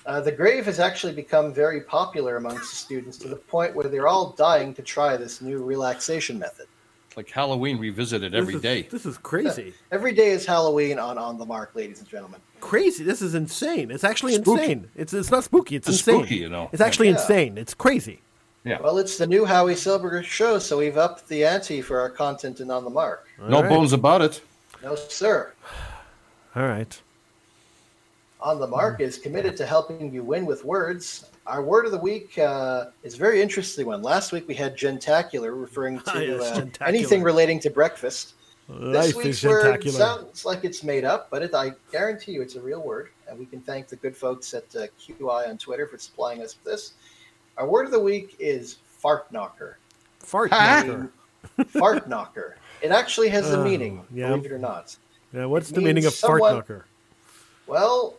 The grave has actually become very popular amongst the students, to the point where they're all dying to try this new relaxation method. It's like Halloween revisited every day. This is crazy. Yeah. Every day is Halloween on the mark, ladies and gentlemen. Crazy. This is insane. It's actually spooky. Insane. It's not spooky. It's insane. Spooky, you know. It's actually insane. It's crazy. Yeah. Well, it's the new Howie Silbiger show, so we've upped the ante for our content and on the mark. No bones about it. No, sir. All right. On the Mark is committed to helping you win with words. Our word of the week is a very interesting one. Last week we had gentacular, referring to anything relating to breakfast. This week's word sounds like it's made up, but I guarantee you it's a real word. And we can thank the good folks at QI on Twitter for supplying us with this. Our word of the week is Fartknocker. Fartknocker. Fartknocker. It actually has a meaning, believe it or not. Yeah, what's the meaning of fartknocker? Well,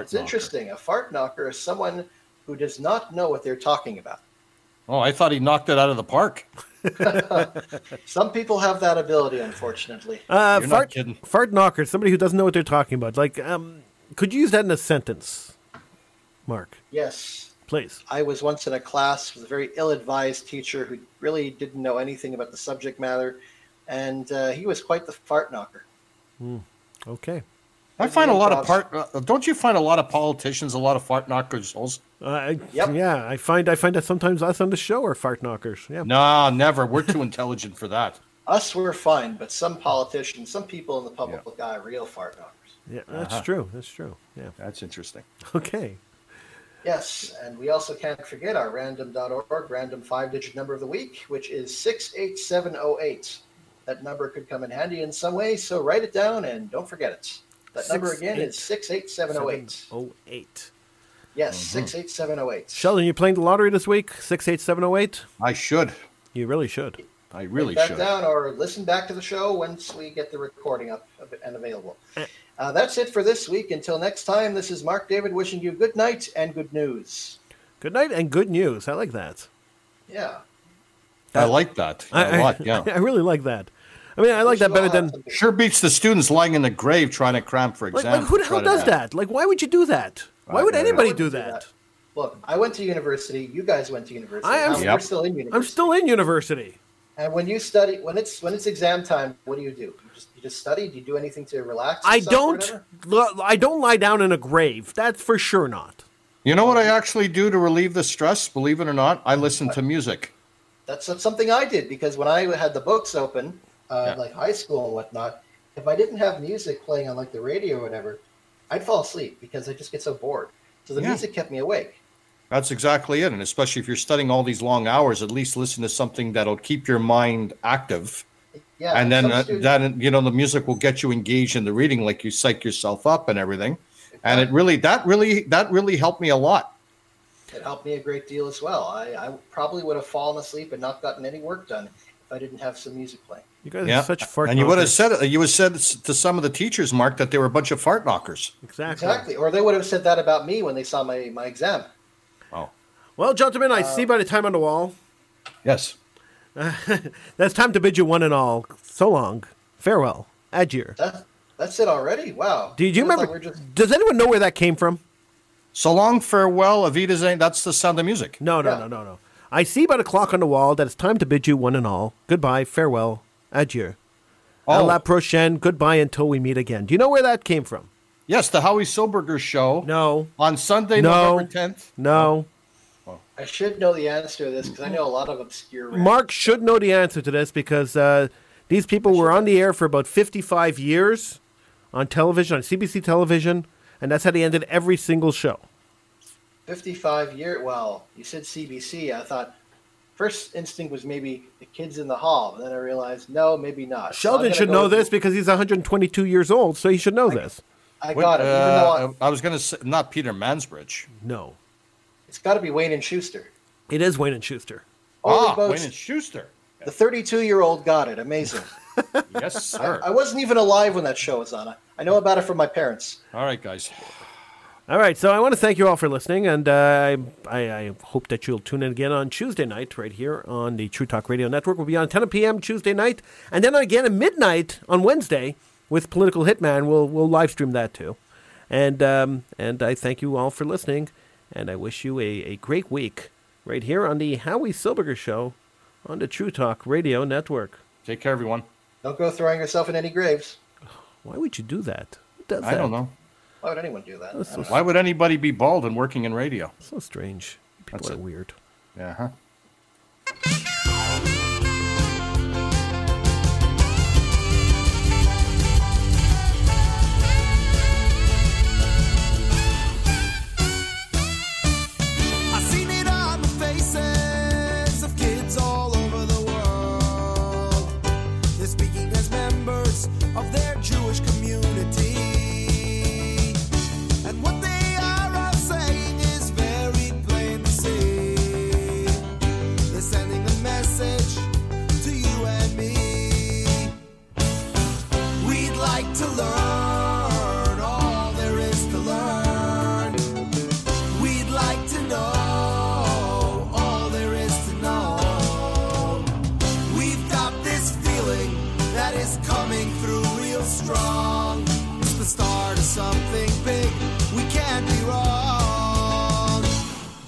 it's interesting. A fartknocker is someone who does not know what they're talking about. Oh, I thought he knocked it out of the park. Some people have that ability, unfortunately. You're not kidding. Fartknocker, somebody who doesn't know what they're talking about. Like, could you use that in a sentence, Mark? Yes. Please. I was once in a class with a very ill-advised teacher who really didn't know anything about the subject matter, and he was quite the fartknocker. Mm. Okay. I find a lot of don't you find a lot of politicians, a lot of fart knockers also? Yeah, I find that sometimes us on the show are fart knockers. Yeah. No, never. We're too intelligent for that. Us, we're fine, but some politicians, some people in the public eye, real fart knockers. Yeah, that's true. That's true. Yeah, that's interesting. Okay. Yes, and we also can't forget our random.org, random 5-digit number of the week, which is 68708. That number could come in handy in some way, so write it down and don't forget it. That number again is 68708. 08. Yes, 68708. Sheldon, you playing the lottery this week? 68708. I should. You really should. I really should. Write that down or listen back to the show once we get the recording up and available. That's it for this week. Until next time, this is Mark David wishing you good night and good news. Good night and good news. I like that. Yeah. I like that a lot. Yeah. I really like that. I mean, I like that better than... Sure beats the students lying in the grave trying to cram for exams. Like who the hell does that? Like, why would you do that? Why would anybody do that? Look, I went to university. You guys went to university. We're still in university. I'm still in university. And when you study, when it's exam time, what do? You just study? Do you do anything to relax? I don't lie down in a grave. That's for sure not. You know what I actually do to relieve the stress, believe it or not? I listen to music. That's something I did because when I had the books open... like high school and whatnot, if I didn't have music playing on like the radio or whatever, I'd fall asleep because I just get so bored. So the music kept me awake. That's exactly it. And especially if you're studying all these long hours, at least listen to something that'll keep your mind active. Yeah. And then, the music will get you engaged in the reading, like you psych yourself up and everything. Exactly. And it really, that really helped me a lot. It helped me a great deal as well. I probably would have fallen asleep and not gotten any work done if I didn't have some music playing. You guys are such fart knockers. And you would have said to some of the teachers, Mark, that they were a bunch of fart knockers. Exactly. Or they would have said that about me when they saw my exam. Oh. Well, gentlemen, I see by the time on the wall. Yes. That's time to bid you one and all. So long. Farewell. Adieu. That's it already? Wow. Do you remember? Does anyone know where that came from? So long, farewell, Avita Zane. That's the Sound of Music. No. I see by the clock on the wall that it's time to bid you one and all. Goodbye. Farewell. Adieu. A la prochaine. Goodbye until we meet again. Do you know where that came from? Yes, the Howie Silbiger show. No. On Sunday, November 10th? No. Oh. I should know the answer to this because I know a lot of obscure... Mark should know the answer to this because these people were on the air for about 55 years on television, on CBC television, and that's how they ended every single show. 55 years? Well, you said CBC. I thought... First instinct was maybe the kids in the hall, and then I realized, no, maybe not. Sheldon should know this because he's 122 years old, so he should know this. I got it. Even though I was going to say, not Peter Mansbridge. No. It's got to be Wayne and Schuster. It is Wayne and Schuster. Wayne and Schuster. The 32-year-old got it. Amazing. Yes, sir. I wasn't even alive when that show was on. I know about it from my parents. All right, guys. All right, so I want to thank you all for listening, and I hope that you'll tune in again on Tuesday night right here on the True Talk Radio Network. We'll be on 10 p.m. Tuesday night, and then again at midnight on Wednesday with Political Hitman. We'll live stream that too. And I thank you all for listening, and I wish you a great week right here on the Howie Silbiger Show on the True Talk Radio Network. Take care, everyone. Don't go throwing yourself in any graves. Why would you do that? Who does that? I don't know. Why would anyone do that? Why would anybody be bald and working in radio? So strange. People are weird. Yeah, huh?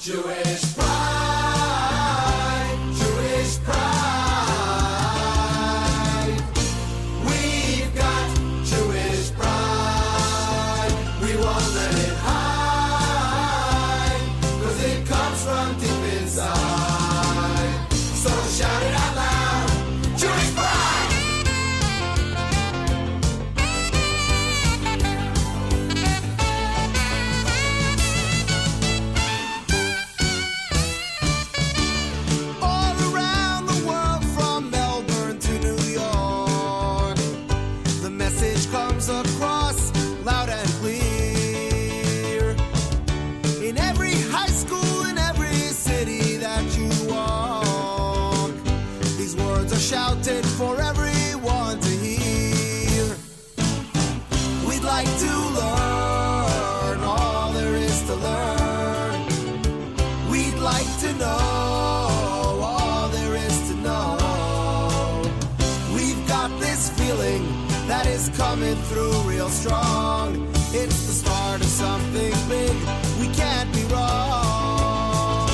Jewish pride, Jewish pride. We've got Jewish pride. We won't let it hide, 'cause it comes from deep inside. So shout it out loud, Jewish pride. Coming through real strong. It's the start of something big. We can't be wrong.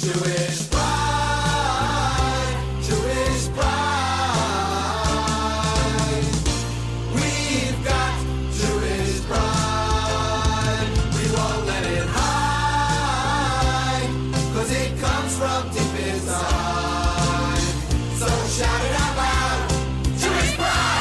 Jewish pride, Jewish pride. We've got Jewish pride. We won't let it hide, 'cause it comes from deep inside. So shout it out loud, Jewish pride.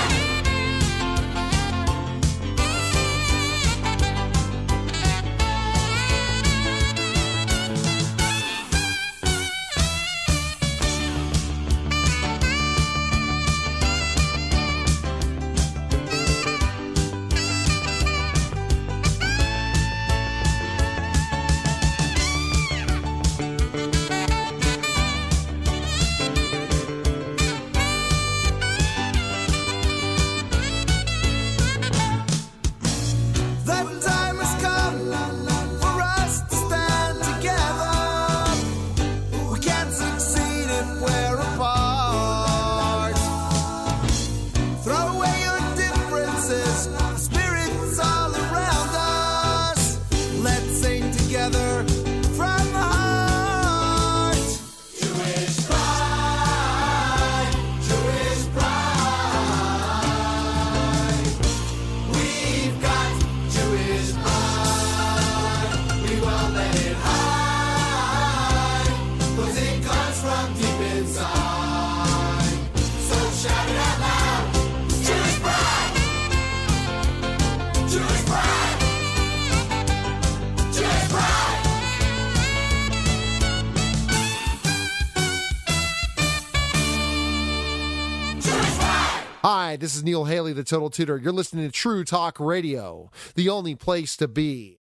Hi, this is Neil Haley, the Total Tutor. You're listening to True Talk Radio, the only place to be.